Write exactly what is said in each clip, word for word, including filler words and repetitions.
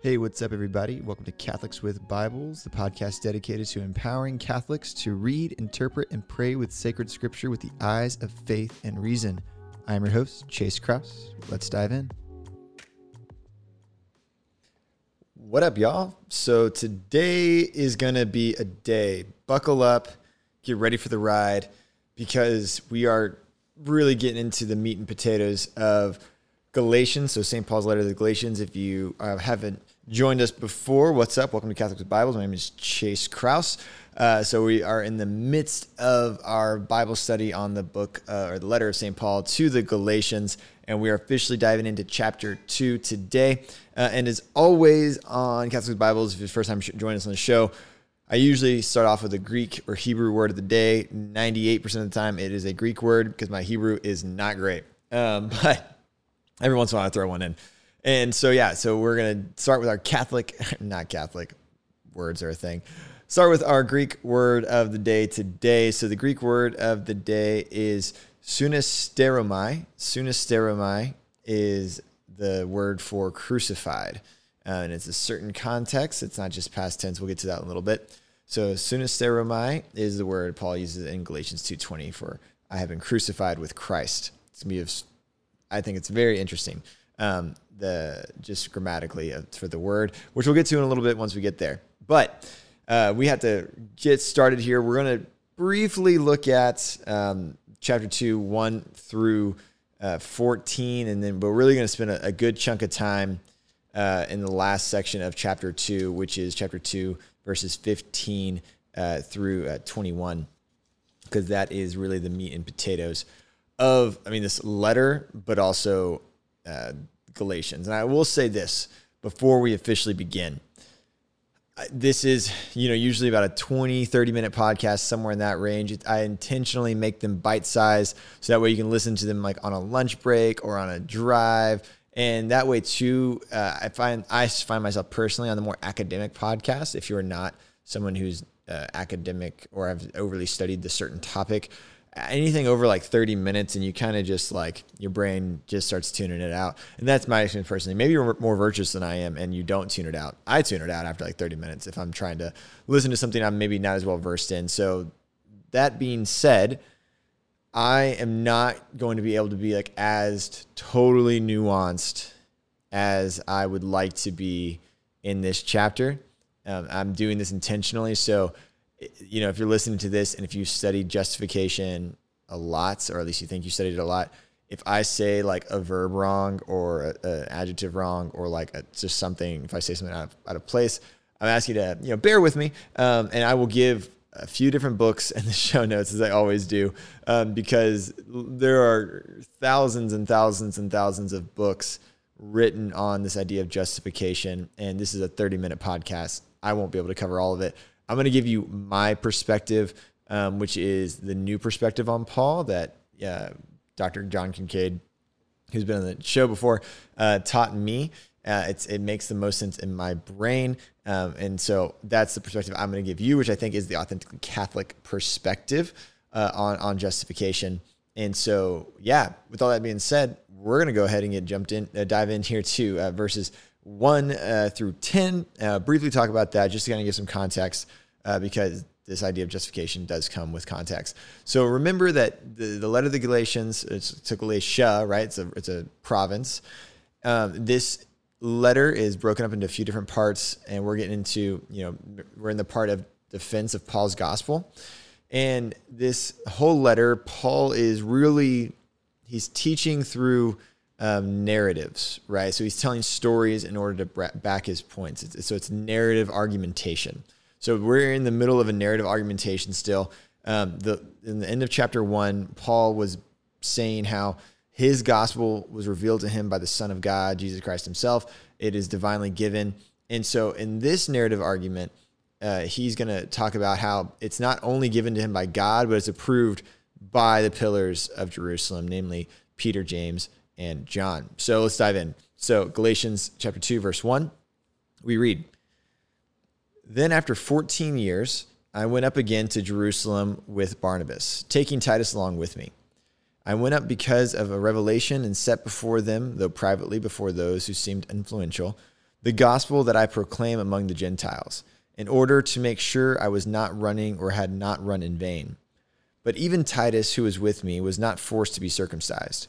Hey, what's up, everybody? Welcome to Catholics with Bibles, the podcast dedicated to empowering Catholics to read, interpret, and pray with sacred scripture with the eyes of faith and reason. I am your host, Chase Krauss. Let's dive in. What up, y'all? So today is going to be a day. Buckle up, get ready for the ride, because we are really getting into the meat and potatoes of Galatians, so Saint Paul's letter to the Galatians. If you uh, haven't joined us before, what's up? Welcome to Catholics with Bibles. My name is Chase Krauss. Uh, so we are in the midst of our Bible study on the book uh, or the letter of Saint Paul to the Galatians, and we are officially diving into chapter two today. Uh, and as always on Catholics with Bibles, if it's your first time joining us on the show, I usually start off with a Greek or Hebrew word of the day. ninety-eight percent of the time, it is a Greek word because my Hebrew is not great. Um, but... Every once in a while, I throw one in. And so, yeah, so we're going to start with our Catholic, not Catholic, words are a thing. Start with our Greek word of the day today. So the Greek word of the day is sunisteromai. Sunisteromai is the word for crucified. Uh, and it's a certain context. It's not just past tense. We'll get to that in a little bit. So sunisteromai is the word Paul uses in Galatians two twenty for I have been crucified with Christ. It's going to be of I think it's very interesting, um, the just grammatically for the word, which we'll get to in a little bit once we get there. But uh, we have to get started here. We're going to briefly look at um, chapter two, one through uh, fourteen, and then we're really going to spend a, a good chunk of time uh, in the last section of chapter two, which is chapter two, verses fifteen uh, through uh, twenty-one, because that is really the meat and potatoes of, I mean, this letter, but also uh, Galatians. And I will say this before we officially begin. This is, you know, usually about a twenty, thirty minute podcast, somewhere in that range. I intentionally make them bite size so that way you can listen to them like on a lunch break or on a drive. And that way too, uh, I find I find myself personally on the more academic podcast. If you're not someone who's uh, academic or have overly studied the certain topic, anything over like thirty minutes and you kind of just like your brain just starts tuning it out. And that's my experience personally. Maybe you're more virtuous than I am and you don't tune it out. I tune it out after like thirty minutes if I'm trying to listen to something I'm maybe not as well versed in. So that being said, I am not going to be able to be like as totally nuanced as I would like to be in this chapter. Um, I'm doing this intentionally. So you know, if you're listening to this and if you studied justification a lot, or at least you think you studied it a lot, if I say like a verb wrong or an adjective wrong or like a, just something, if I say something out of, out of place, I'm asking you to, you know, bear with me. Um, and I will give a few different books in the show notes as I always do, um, because there are thousands and thousands and thousands of books written on this idea of justification. And this is a thirty minute podcast. I won't be able to cover all of it. I'm going to give you my perspective, um, which is the new perspective on Paul that uh, Doctor John Kincaid, who's been on the show before, uh, taught me. Uh, it's, it makes the most sense in my brain. Um, and so that's the perspective I'm going to give you, which I think is the authentically Catholic perspective uh, on, on justification. And so, yeah, with all that being said, we're going to go ahead and get jumped in, uh, dive in here to uh, verses one uh, through ten, uh, briefly talk about that just to kind of give some context uh, because this idea of justification does come with context. So remember that the, the letter to the Galatians, it's to Galatia, right? It's a, it's a province. Um, this letter is broken up into a few different parts, and we're getting into, you know, we're in the part of defense of Paul's gospel. And this whole letter, Paul is really, he's teaching through Um, narratives, right? So he's telling stories in order to back his points. It's, so it's narrative argumentation. So we're in the middle of a narrative argumentation still. Um, the, in the end of chapter one, Paul was saying how his gospel was revealed to him by the Son of God, Jesus Christ himself. It is divinely given. And so in this narrative argument, uh, he's going to talk about how it's not only given to him by God, but it's approved by the pillars of Jerusalem, namely Peter, James, and John. So let's dive in. So Galatians chapter two, verse one, we read, "Then after fourteen years, I went up again to Jerusalem with Barnabas, taking Titus along with me. I went up because of a revelation and set before them, though privately before those who seemed influential, the gospel that I proclaim among the Gentiles, in order to make sure I was not running or had not run in vain. But even Titus, who was with me, was not forced to be circumcised,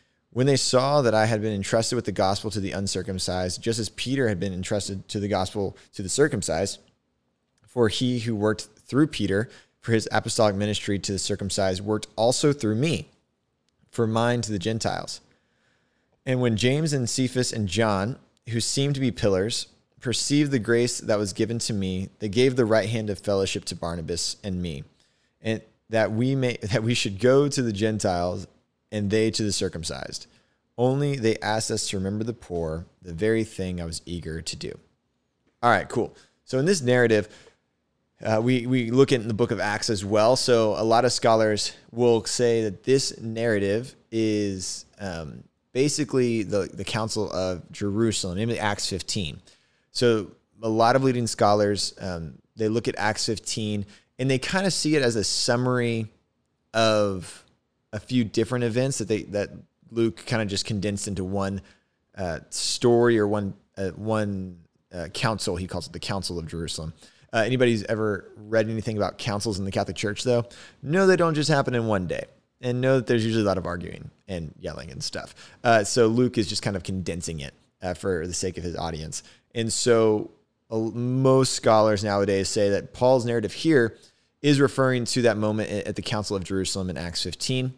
when they saw that I had been entrusted with the gospel to the uncircumcised, just as Peter had been entrusted to the gospel to the circumcised, for he who worked through Peter for his apostolic ministry to the circumcised worked also through me for mine to the Gentiles. And when James and Cephas and John, who seemed to be pillars, perceived the grace that was given to me, they gave the right hand of fellowship to Barnabas and me, and that we may that we should go to the Gentiles and they to the circumcised. Only they asked us to remember the poor, the very thing I was eager to do. All right, cool. So in this narrative, Uh, we, we look at in the book of Acts as well. So a lot of scholars will say that this narrative is um, basically the, the Council of Jerusalem, namely Acts fifteen. So a lot of leading scholars, um, they look at Acts fifteen, and they kind of see it as a summary of a few different events that they that Luke kind of just condensed into one uh, story or one, uh, one uh, council. He calls it the Council of Jerusalem. Uh, anybody who's ever read anything about councils in the Catholic Church, though, know they don't just happen in one day, and know that there's usually a lot of arguing and yelling and stuff. Uh, so Luke is just kind of condensing it uh, for the sake of his audience. And so uh, most scholars nowadays say that Paul's narrative here is referring to that moment at the Council of Jerusalem in Acts fifteen,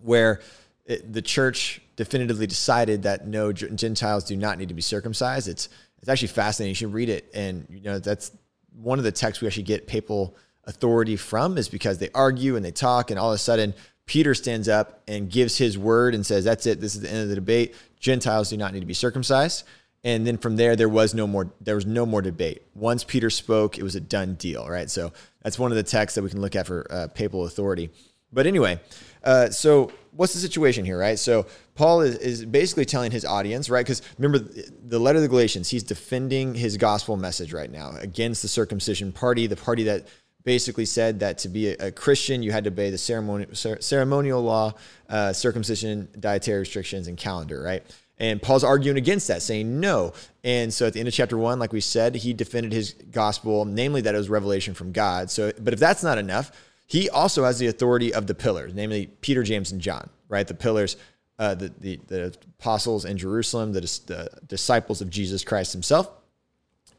where it, the church definitively decided that no, Gentiles do not need to be circumcised. It's, it's actually fascinating. You should read it. And, you know, that's one of the texts we actually get papal authority from, is because they argue and they talk, and all of a sudden Peter stands up and gives his word and says, that's it. This is the end of the debate. Gentiles do not need to be circumcised. And then from there, there was no more, there was no more debate. Once Peter spoke, it was a done deal, right? So that's one of the texts that we can look at for uh, papal authority. But anyway, uh, so what's the situation here, right? So Paul is, is basically telling his audience, right? Because remember, the letter of the Galatians, he's defending his gospel message right now against the circumcision party, the party that basically said that to be a, a Christian, you had to obey the ceremonial, ceremonial law, uh, circumcision, dietary restrictions, and calendar, right? And Paul's arguing against that, saying no. And so at the end of chapter one, like we said, he defended his gospel, namely that it was revelation from God. So, but if that's not enough, he also has the authority of the pillars, namely Peter, James, and John, right? The pillars, uh, the, the, the apostles in Jerusalem, the, the disciples of Jesus Christ himself.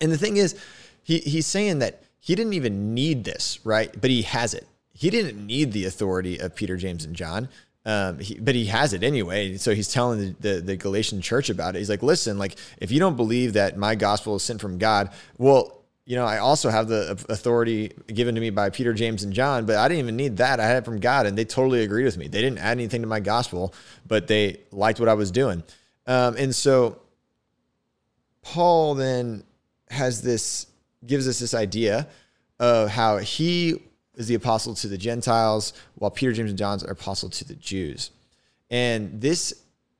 And the thing is, he, he's saying that he didn't even need this, right? But he has it. He didn't need the authority of Peter, James, and John, um, he, but he has it anyway. So he's telling the, the, the Galatian church about it. He's like, listen, like, if you don't believe that my gospel is sent from God, well, you know, I also have the authority given to me by Peter, James, and John, but I didn't even need that. I had it from God, and they totally agreed with me. They didn't add anything to my gospel, but they liked what I was doing. Um, and so Paul then has this, gives us this idea of how he is the apostle to the Gentiles, while Peter, James, and John are apostle to the Jews. And this,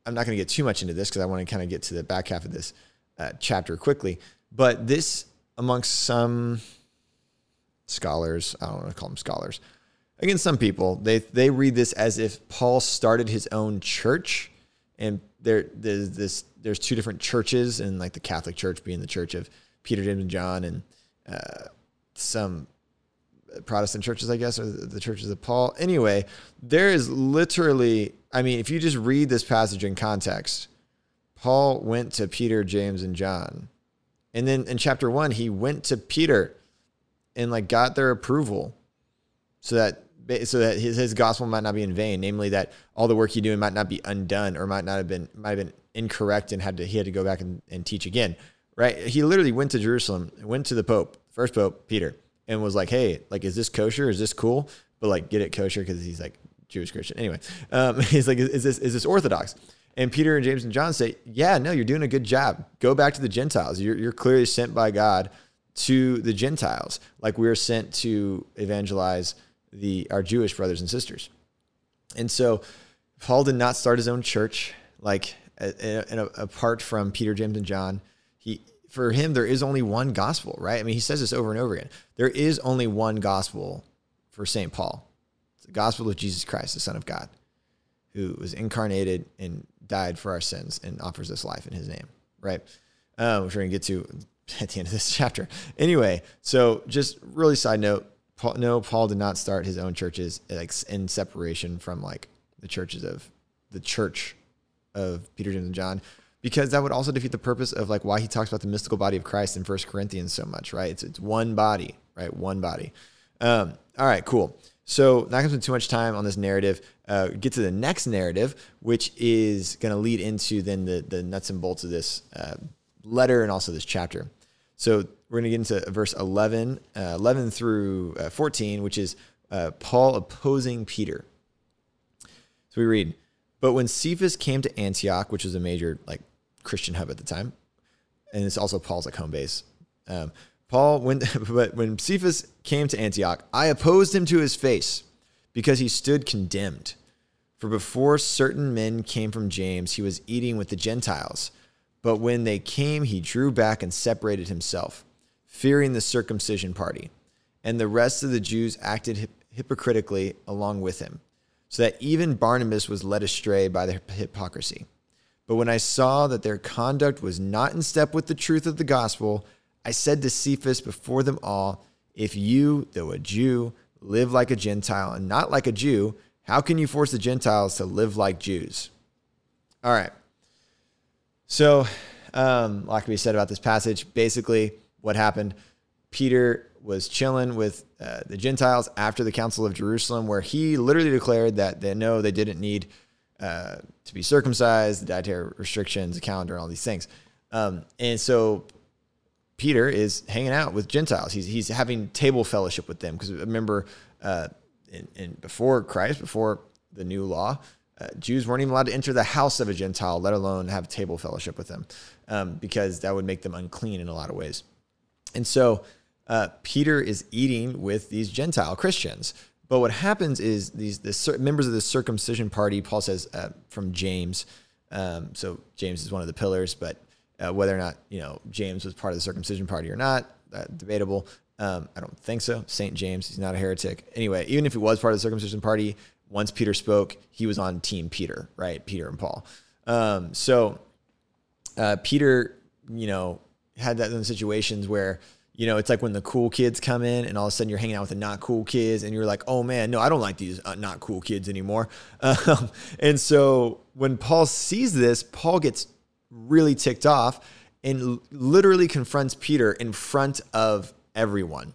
I'm not going to get too much into this because I want to kind of get to the back half of this uh, chapter quickly, but this, amongst some scholars, I don't want to call them scholars, again, some people, they they read this as if Paul started his own church, and there there's this there's two different churches, and like the Catholic Church being the church of Peter, James, and John, and uh, some Protestant churches, I guess, are the churches of Paul. Anyway, there is literally, I mean, if you just read this passage in context, Paul went to Peter, James, and John. And then in chapter one, he went to Peter and like got their approval so that so that his, his gospel might not be in vain, namely that all the work you do might not be undone, or might not have been might have been incorrect, and had to he had to go back and, and teach again. Right? He literally went to Jerusalem, went to the Pope, first Pope, Peter, and was like, hey, like, is this kosher? Is this cool? But like, get it kosher, because he's like Jewish Christian. Anyway, um, he's like, is this is this Orthodox? And Peter and James and John say, yeah, no, you're doing a good job. Go back to the Gentiles. You're, you're clearly sent by God to the Gentiles, like we are sent to evangelize the our Jewish brothers and sisters. And so Paul did not start his own church, like and apart from Peter, James, and John. He for him, there is only one gospel, right? I mean, he says this over and over again. There is only one gospel for Saint Paul. It's the gospel of Jesus Christ, the Son of God, who was incarnated and died for our sins and offers us life in his name, right? Um, which we're going to get to at the end of this chapter. Anyway, so just really side note, Paul, no, Paul did not start his own churches like in separation from like the churches of the church of Peter, James, and John, because that would also defeat the purpose of like why he talks about the mystical body of Christ in First Corinthians so much, right? It's, it's one body, right? One body. Um, all right, cool. So not going to spend too much time on this narrative. Uh, get to the next narrative, which is going to lead into then the, the nuts and bolts of this uh, letter and also this chapter. So we're going to get into verse eleven, uh, eleven through uh, fourteen, which is uh, Paul opposing Peter. So we read, but when Cephas came to Antioch, which was a major like Christian hub at the time, and it's also Paul's like home base. Um, Paul, when, but when Cephas came to Antioch, I opposed him to his face because he stood condemned. For before certain men came from James, he was eating with the Gentiles. But when they came, he drew back and separated himself, fearing the circumcision party. And the rest of the Jews acted hypocritically along with him, so that even Barnabas was led astray by their hypocrisy. But when I saw that their conduct was not in step with the truth of the gospel, I said to Cephas before them all, if you, though a Jew, live like a Gentile and not like a Jew, how can you force the Gentiles to live like Jews? All right. So, um, like we said about this passage, basically what happened, Peter was chilling with uh, the Gentiles after the Council of Jerusalem, where he literally declared that they no, they didn't need uh, to be circumcised, the dietary restrictions, the calendar, and all these things. Um, and so Peter is hanging out with Gentiles. He's he's having table fellowship with them. Because remember, uh, in, in before Christ, before the new law, uh, Jews weren't even allowed to enter the house of a Gentile, let alone have table fellowship with them, um, because that would make them unclean in a lot of ways. And so uh, Peter is eating with these Gentile Christians. But what happens is these the members of the circumcision party, Paul says uh, from James. Um, so James is one of the pillars, but Uh, whether or not, you know, James was part of the circumcision party or not, uh, debatable. Um, I don't think so. Saint James, he's not a heretic. Anyway, even if he was part of the circumcision party, once Peter spoke, he was on team Peter, right? Peter and Paul. Um, so uh, Peter, you know, had that in situations where, you know, it's like when the cool kids come in and all of a sudden you're hanging out with the not cool kids and you're like, oh man, no, I don't like these uh, not cool kids anymore. Um, and so when Paul sees this, Paul gets really ticked off and literally confronts Peter in front of everyone.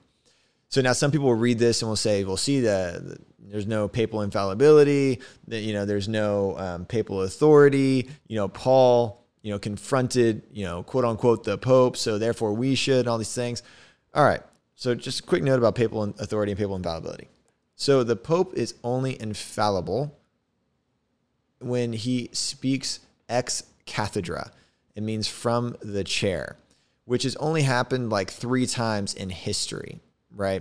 So now some people will read this and will say, well, see, the, the there's no papal infallibility, the, you know, there's no um, papal authority, you know, Paul, you know, confronted, you know, quote unquote, the Pope. So therefore we should, and all these things. All right. So just a quick note about papal authority and papal infallibility. So the Pope is only infallible when he speaks ex cathedra. It means from the chair, which has only happened like three times in history, right?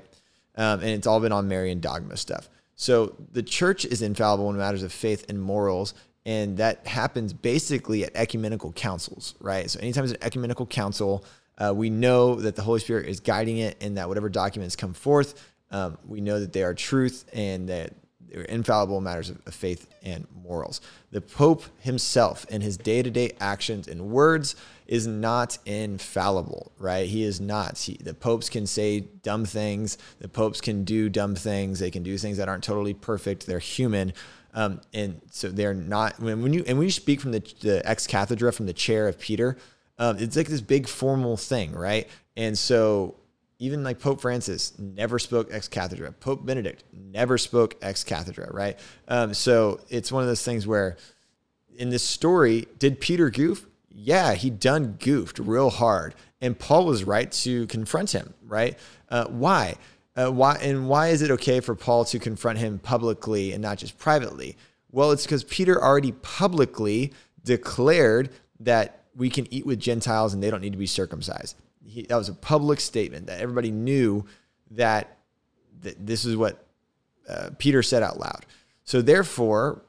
Um, and it's all been on Marian dogma stuff. So the church is infallible in matters of faith and morals, and that happens basically at ecumenical councils, right? So anytime there's an ecumenical council, uh, we know that the Holy Spirit is guiding it and that whatever documents come forth, um, we know that they are truth and that they're infallible matters of faith and morals. The Pope himself in his day-to-day actions and words is not infallible, right? He is not. He, the popes can say dumb things. The popes can do dumb things. They can do things that aren't totally perfect. They're human. Um, and so they're not, when, when you, and when you speak from the, the ex cathedra, from the chair of Peter, um, it's like this big formal thing, right? And so even like Pope Francis never spoke ex cathedra. Pope Benedict never spoke ex cathedra, right? Um, so it's one of those things where in this story, did Peter goof? Yeah, he done goofed real hard. And Paul was right to confront him, right? Uh, why? Uh, why? And why is it okay for Paul to confront him publicly and not just privately? Well, it's because Peter already publicly declared that we can eat with Gentiles and they don't need to be circumcised. He, that was a public statement that everybody knew that, that this is what uh, Peter said out loud. So therefore,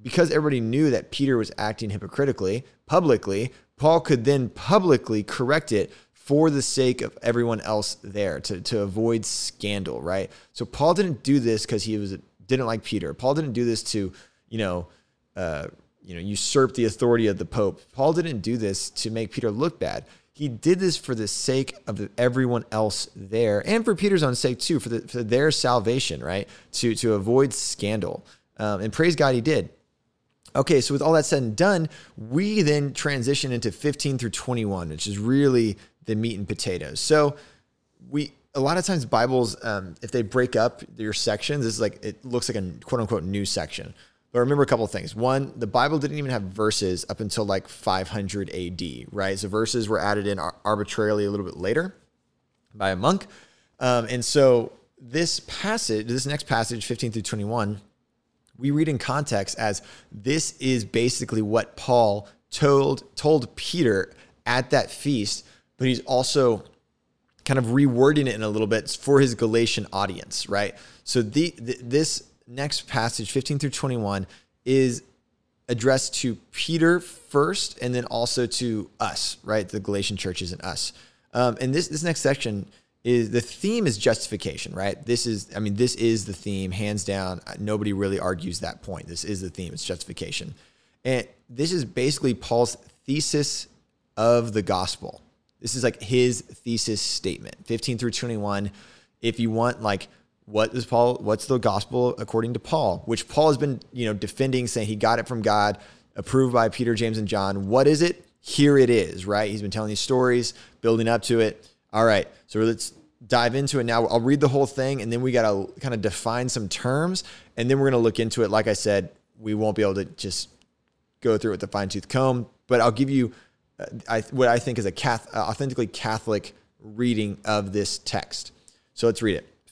because everybody knew that Peter was acting hypocritically, publicly, Paul could then publicly correct it for the sake of everyone else there to, to avoid scandal, right? So Paul didn't do this because he was didn't like Peter. Paul didn't do this to, you know, uh, you know, usurp the authority of the Pope. Paul didn't do this to make Peter look bad. He did this for the sake of everyone else there and for Peter's own sake too, for, the, for their salvation, right? To, to avoid scandal. Um, and praise God he did. Okay, so with all that said and done, we then transition into fifteen through twenty-one, which is really the meat and potatoes. So we a lot of times Bibles, um, if they break up your sections, this is like it looks like a quote unquote new section. But remember a couple of things. One, the Bible didn't even have verses up until like five hundred A D, right? So verses were added in arbitrarily a little bit later by a monk. Um, and so this passage, this next passage, fifteen through twenty-one, we read in context as this is basically what Paul told, told Peter at that feast, but he's also kind of rewording it in a little bit for his Galatian audience, right? So the, the this next passage, fifteen through twenty-one, is addressed to Peter first and then also to us, right? The Galatian churches and us. Um, and this, this next section is the theme is justification, right? This is, I mean, this is the theme, hands down. Nobody really argues that point. This is the theme, it's justification. And this is basically Paul's thesis of the gospel. This is like his thesis statement, fifteen through twenty-one. If you want, like, what is Paul, what's the gospel according to Paul, which Paul has been, you know, defending, saying he got it from God, approved by Peter, James, and John. What is it? Here it is, right? He's been telling these stories, building up to it. All right, so let's dive into it now. I'll read the whole thing, and then we got to kind of define some terms, and then we're going to look into it. Like I said, we won't be able to just go through it with a fine-tooth comb, but I'll give you uh, I, what I think is a cath- authentically Catholic reading of this text. So let's read it,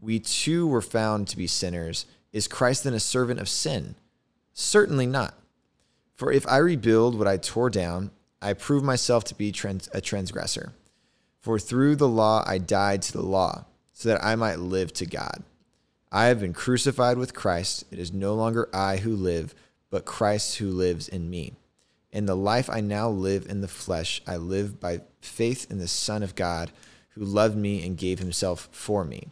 we too were found to be sinners, is Christ then a servant of sin? Certainly not. For if I rebuild what I tore down, I prove myself to be trans- a transgressor. For through the law I died to the law, so that I might live to God. I have been crucified with Christ. It is no longer I who live, but Christ who lives in me. And the life I now live in the flesh, I live by faith in the Son of God, who loved me and gave himself for me.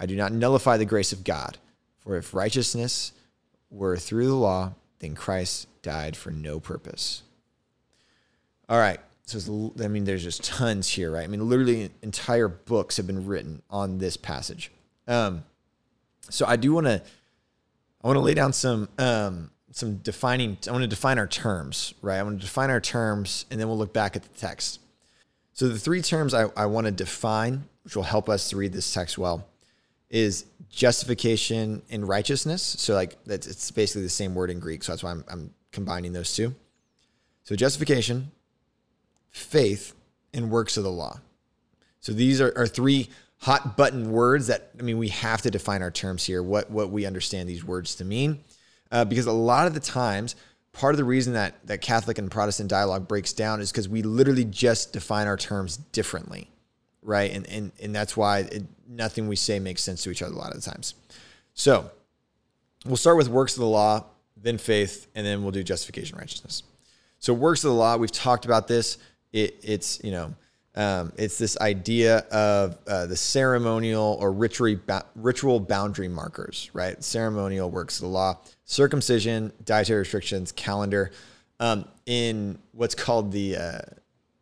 I do not nullify the grace of God, for if righteousness were through the law, then Christ died for no purpose. All right. So, I mean, there's just tons here, right? I mean, literally entire books have been written on this passage. Um, so I do want to, I want to lay down some, um, some defining, I want to define our terms, right? I want to define our terms, and then we'll look back at the text. So the three terms I, I want to define, which will help us to read this text well, is justification and righteousness. So like, that's, it's basically the same word in Greek. So that's why I'm, I'm combining those two. So justification, faith, and works of the law. So these are, are three hot button words that, I mean, we have to define our terms here, what, what we understand these words to mean. Uh, because a lot of the times, part of the reason that, that Catholic and Protestant dialogue breaks down is because we literally just define our terms differently, right? And, and, and that's why it, nothing we say makes sense to each other a lot of the times. So we'll start with works of the law, then faith, and then we'll do justification, righteousness. So works of the law, we've talked about this. It, it's, you know, um, it's this idea of uh, the ceremonial or ritual, ritual boundary markers, right? Ceremonial works of the law, circumcision, dietary restrictions, calendar. Um, in what's called the uh,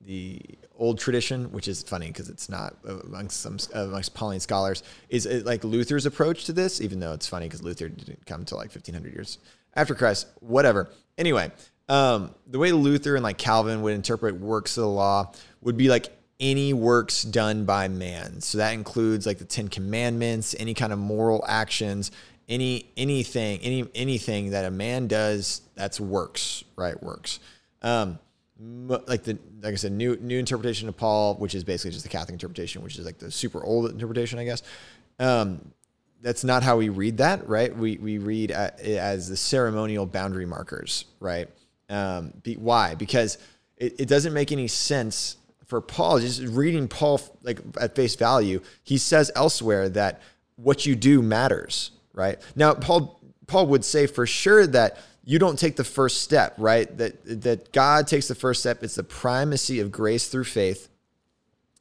the old tradition, which is funny because it's not amongst some amongst Pauline scholars, is it like Luther's approach to this, even though it's funny because Luther didn't come until like fifteen hundred years after Christ, whatever. Anyway, um, the way Luther and like Calvin would interpret works of the law would be like any works done by man. So that includes like the Ten Commandments, any kind of moral actions, any, anything, any, anything that a man does, that's works, right? Works. Um, like the, like I said, new, new interpretation of Paul, which is basically just the Catholic interpretation, which is like the super old interpretation, I guess. Um, That's not how we read that, right? We, we read as the ceremonial boundary markers, right? Um, be, why? Because it, it doesn't make any sense for Paul, just reading Paul like at face value. He says elsewhere that what you do matters, right? Now, Paul, Paul would say for sure that you don't take the first step, right? That, that God takes the first step. It's the primacy of grace through faith,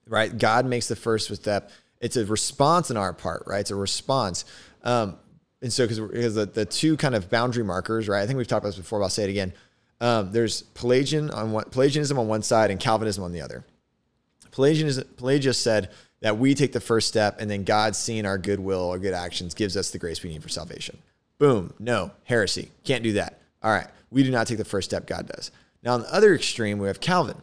right? God makes the first step. It's a response on our part, right? It's a response. Um, and so, because the, the two kind of boundary markers, right? I think we've talked about this before, but I'll say it again. Um, there's Pelagian on one, Pelagianism on one side and Calvinism on the other. Pelagianism, Pelagius said that we take the first step and then God, seeing our goodwill or good actions, gives us the grace we need for salvation. Boom. No, heresy. Can't do that. All right. We do not take the first step. God does. Now, on the other extreme, we have Calvin.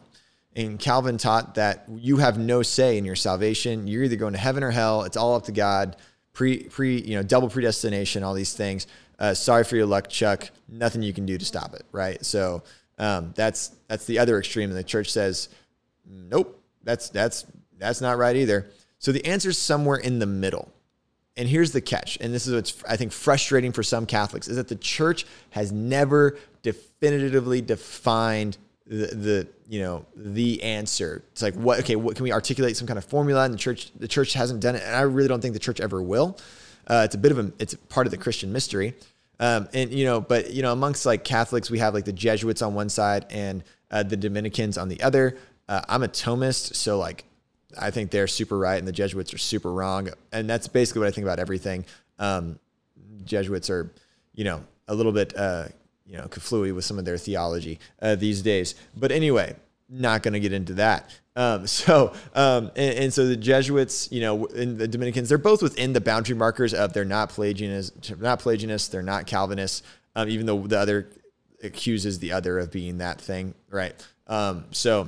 And Calvin taught that you have no say in your salvation. You're either going to heaven or hell. It's all up to God. Pre, pre, you know, double predestination, all these things. Uh, sorry for your luck, Chuck. Nothing you can do to stop it, right? So um, that's that's the other extreme, and the church says, nope, that's that's that's not right either. So the answer's somewhere in the middle. And here's the catch, and this is what's, I think, frustrating for some Catholics, is that the church has never definitively defined The, the, you know, the answer. It's like, what, okay, what can we articulate some kind of formula? And the church, the church hasn't done it. And I really don't think the church ever will. Uh, it's a bit of a, it's part of the Christian mystery. Um, and, you know, but, you know, amongst like Catholics, we have like the Jesuits on one side and uh, the Dominicans on the other. Uh, I'm a Thomist. So like, I think they're super right and the Jesuits are super wrong. And that's basically what I think about everything. Um, Jesuits are, you know, a little bit, uh, you know, confluent with some of their theology uh, these days. But anyway, not going to get into that. Um, so, um, and, and so the Jesuits, you know, and the Dominicans, they're both within the boundary markers of they're not Pelagianists, not Pelagianists, they're not Calvinists, um, even though the other accuses the other of being that thing, right? Um, so,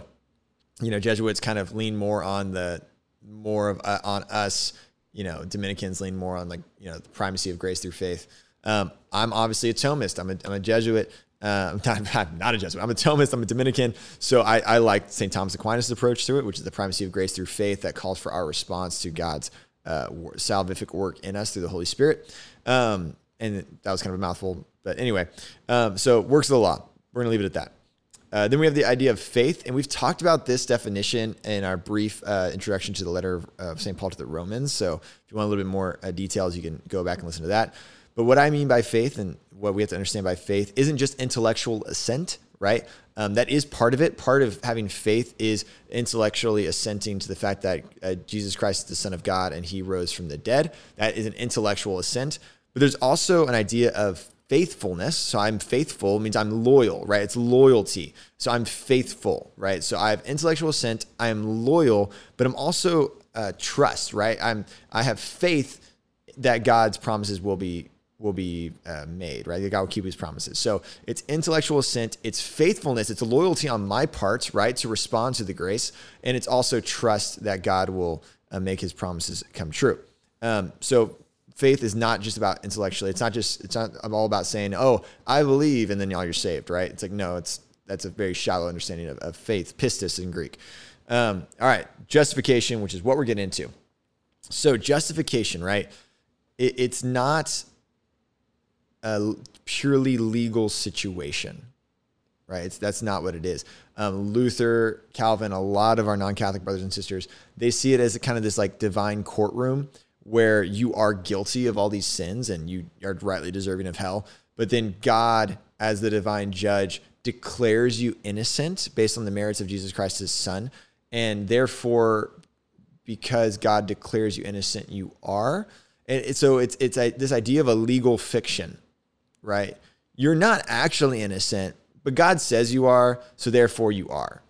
you know, Jesuits kind of lean more on the, more of uh, on us, you know, Dominicans lean more on like, you know, the primacy of grace through faith. Um, I'm obviously a Thomist. I'm a, I'm a Jesuit. Uh, I'm, not, I'm not a Jesuit. I'm a Thomist. I'm a Dominican. So I, I like Saint Thomas Aquinas' approach to it, which is the primacy of grace through faith that calls for our response to God's uh, salvific work in us through the Holy Spirit. Um, and that was kind of a mouthful. But anyway, um, so works of the law. We're going to leave it at that. Uh, then we have the idea of faith. And we've talked about this definition in our brief uh, introduction to the letter of, of Saint Paul to the Romans. So if you want a little bit more uh, details, you can go back and listen to that. But what I mean by faith and what we have to understand by faith isn't just intellectual assent, right? Um, that is part of it. Part of having faith is intellectually assenting to the fact that uh, Jesus Christ is the Son of God and he rose from the dead. That is an intellectual assent. But there's also an idea of faithfulness. So I'm faithful means I'm loyal, right? It's loyalty. So I'm faithful, right? So I have intellectual assent. I am loyal, but I'm also uh, trust, right? I'm, I have faith that God's promises will be will be uh, made, right? God will keep his promises. So it's intellectual assent, it's faithfulness, it's loyalty on my part, right? To respond to the grace. And it's also trust that God will uh, make his promises come true. Um, so faith is not just about intellectually. It's not just, it's not all about saying, oh, I believe, and then y'all you're saved, right? It's like, no, it's, that's a very shallow understanding of, of faith, pistis in Greek. Um, all right. Justification, which is what we're getting into. So justification, right? It, it's not a purely legal situation, right? It's, that's not what it is. Um, Luther, Calvin, a lot of our non-Catholic brothers and sisters, they see it as a kind of this like divine courtroom where you are guilty of all these sins and you are rightly deserving of hell. But then God, as the divine judge, declares you innocent based on the merits of Jesus Christ, his son. And therefore, because God declares you innocent, you are. And so it's, it's a, this idea of a legal fiction, right? You're not actually innocent, but God says you are, so therefore you are,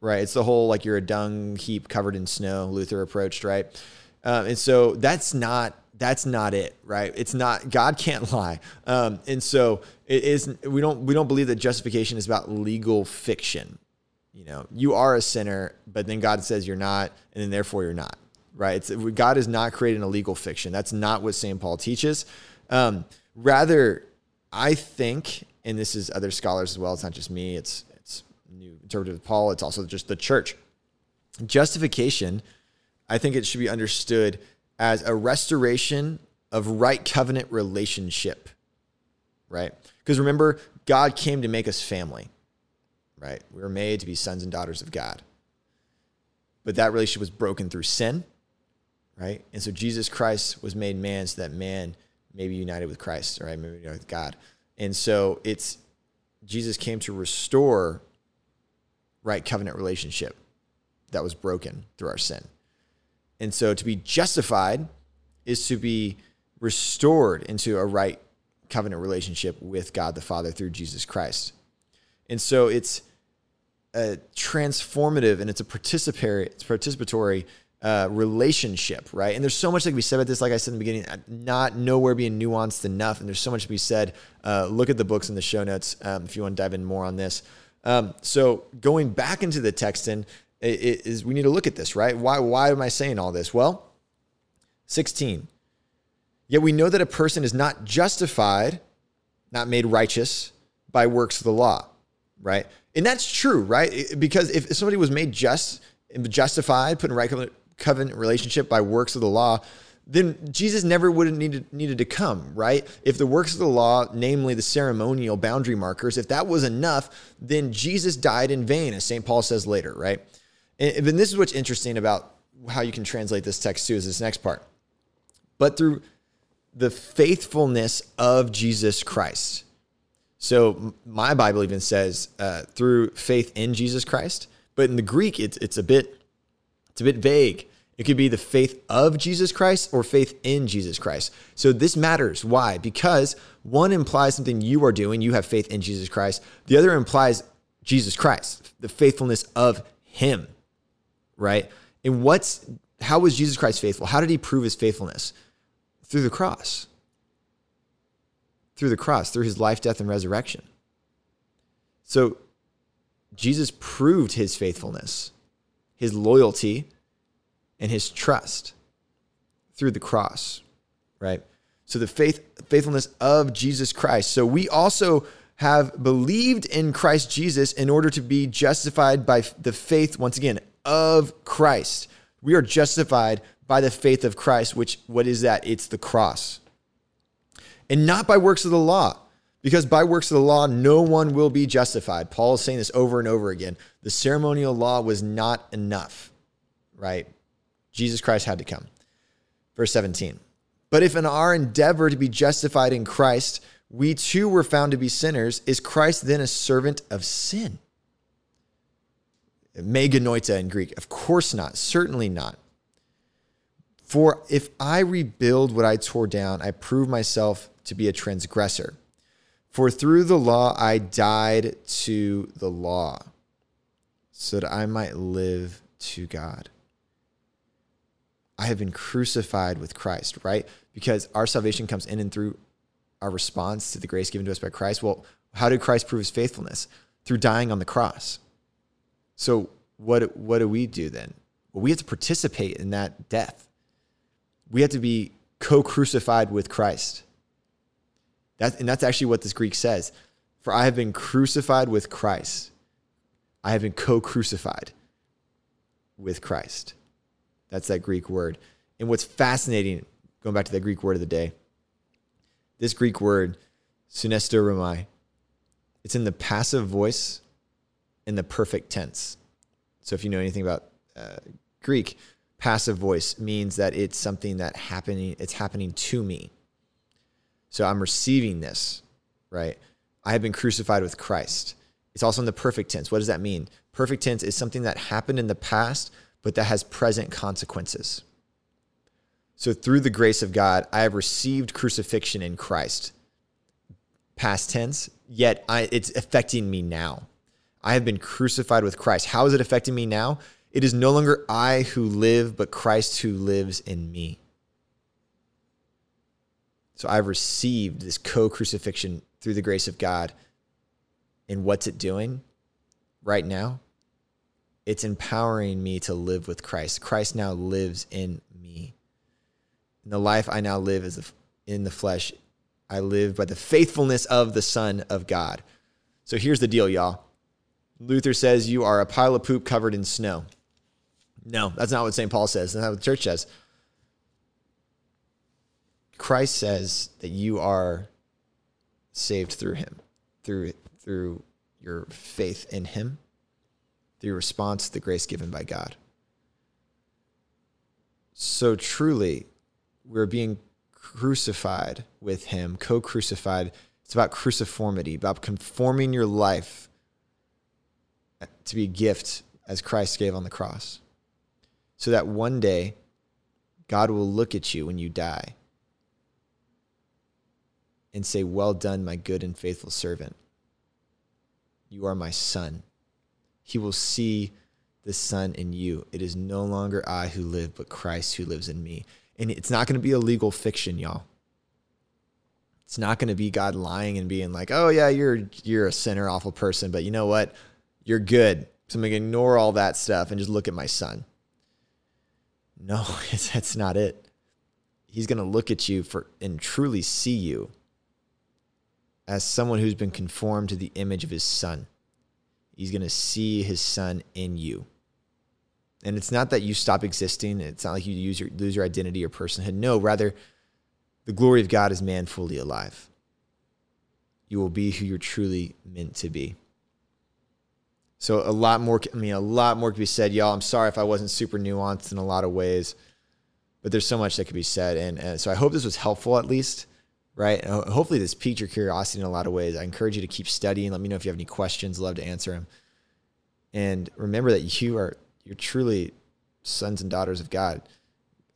right? It's the whole, like, you're a dung heap covered in snow, Luther approached, right? Um, and so that's not, that's not it, right? It's not, God can't lie. Um, and so it isn't, we don't, we don't believe that justification is about legal fiction. You know, you are a sinner, but then God says you're not, and then therefore you're not, right? It's, God is not creating a legal fiction. That's not what Saint Paul teaches. Um, rather, I think, and this is other scholars as well, it's not just me, it's, it's New Interpretive Paul, it's also just the church. Justification, I think it should be understood as a restoration of right covenant relationship, right? Because remember, God came to make us family, right? We were made to be sons and daughters of God. But that relationship was broken through sin, right? And so Jesus Christ was made man so that man may be united with Christ, right? Maybe united with God. And so it's, Jesus came to restore right covenant relationship that was broken through our sin. And so to be justified is to be restored into a right covenant relationship with God the Father through Jesus Christ. And so it's a transformative and it's a participatory, it's participatory uh, relationship, right? And there's so much that can be said about this. Like I said in the beginning, not nowhere being nuanced enough. And there's so much to be said. Uh, look at the books in the show notes um, if you want to dive in more on this. Um, so going back into the text and It is we need to look at this, right? Why, why am I saying all this? Well, sixteen, yet we know that a person is not justified, not made righteous by works of the law, right? And that's true, right? Because if somebody was made just, justified, put in right covenant relationship by works of the law, then Jesus never would have needed, needed to come, right? If the works of the law, namely the ceremonial boundary markers, if that was enough, then Jesus died in vain, as Saint Paul says later, right? And this is what's interesting about how you can translate this text too is this next part. But through the faithfulness of Jesus Christ. So my Bible even says uh, through faith in Jesus Christ. But in the Greek, it's, it's, a bit, it's a bit vague. It could be the faith of Jesus Christ or faith in Jesus Christ. So this matters. Why? Because one implies something you are doing. You have faith in Jesus Christ. The other implies Jesus Christ, the faithfulness of him. Right? And what's, how was Jesus Christ faithful? How did he prove his faithfulness? Through the cross. Through the cross, through his life, death, and resurrection. So Jesus proved his faithfulness, his loyalty, and his trust through the cross, right? So the faith, faithfulness of Jesus Christ. So we also have believed in Christ Jesus in order to be justified by the faith, once again, of Christ. We are justified by the faith of Christ, which, what is that? It's the cross. And not by works of the law, because by works of the law, no one will be justified. Paul is saying this over and over again. The ceremonial law was not enough, right? Jesus Christ had to come. Verse seventeen, but if in our endeavor to be justified in Christ, we too were found to be sinners, is Christ then a servant of sin? Meganoita in Greek. Of course not. Certainly not. For if I rebuild what I tore down, I prove myself to be a transgressor. For through the law, I died to the law so that I might live to God. I have been crucified with Christ, right? Because our salvation comes in and through our response to the grace given to us by Christ. Well, how did Christ prove his faithfulness? Through dying on the cross. So what, what do we do then? Well, we have to participate in that death. We have to be co-crucified with Christ. That, and that's actually what this Greek says. For I have been crucified with Christ. I have been co-crucified with Christ. That's that Greek word. And what's fascinating, going back to that Greek word of the day, this Greek word, sunisteromai, it's in the passive voice in the perfect tense. So if you know anything about uh, Greek, passive voice means that it's something that happening, it's happening to me. So I'm receiving this, right? I have been crucified with Christ. It's also in the perfect tense. What does that mean? Perfect tense is something that happened in the past, but that has present consequences. So through the grace of God, I have received crucifixion in Christ. Past tense, yet I, it's affecting me now. I have been crucified with Christ. How is it affecting me now? It is no longer I who live, but Christ who lives in me. So I've received this co-crucifixion through the grace of God. And what's it doing right now? It's empowering me to live with Christ. Christ now lives in me. In the life I now live is in the flesh, I live by the faithfulness of the Son of God. So here's the deal, y'all. Luther says you are a pile of poop covered in snow. No, that's not what Saint Paul says. That's not what the church says. Christ says that you are saved through him, through, through your faith in him, through your response to the grace given by God. So truly, we're being crucified with him, co-crucified. It's about cruciformity, about conforming your life to be a gift as Christ gave on the cross, so that one day God will look at you when you die and say, well done, my good and faithful servant. You are my son. He will see the son in you. It is no longer I who live, but Christ who lives in me. And it's not going to be a legal fiction, y'all. It's not going to be God lying and being like, oh yeah, you're, you're a sinner, awful person, but you know what? You're good. So I'm going to ignore all that stuff and just look at my son. No, that's not it. He's going to look at you for and truly see you as someone who's been conformed to the image of his son. He's going to see his son in you. And it's not that you stop existing. It's not like you use your, lose your identity or personhood. No, rather, the glory of God is man fully alive. You will be who you're truly meant to be. So a lot more, I mean, a lot more could be said, y'all. I'm sorry if I wasn't super nuanced in a lot of ways, but there's so much that could be said. And, and so I hope this was helpful at least, right? And hopefully this piqued your curiosity in a lot of ways. I encourage you to keep studying. Let me know if you have any questions. I'd love to answer them. And remember that you are, you're truly sons and daughters of God.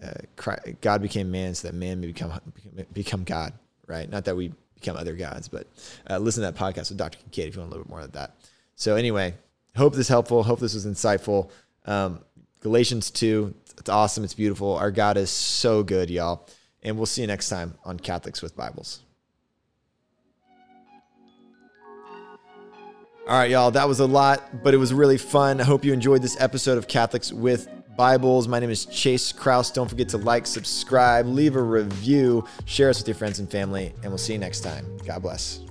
Uh, Christ, God became man so that man may become, become God, right? Not that we become other gods, but uh, listen to that podcast with Doctor Kincaid if you want a little bit more of that. So anyway, hope this is helpful. Hope this was insightful. Um, Galatians two, it's awesome. It's beautiful. Our God is so good, y'all. And we'll see you next time on Catholics with Bibles. All right, y'all, that was a lot, but it was really fun. I hope you enjoyed this episode of Catholics with Bibles. My name is Chase Krauss. Don't forget to like, subscribe, leave a review, share us with your friends and family, and we'll see you next time. God bless.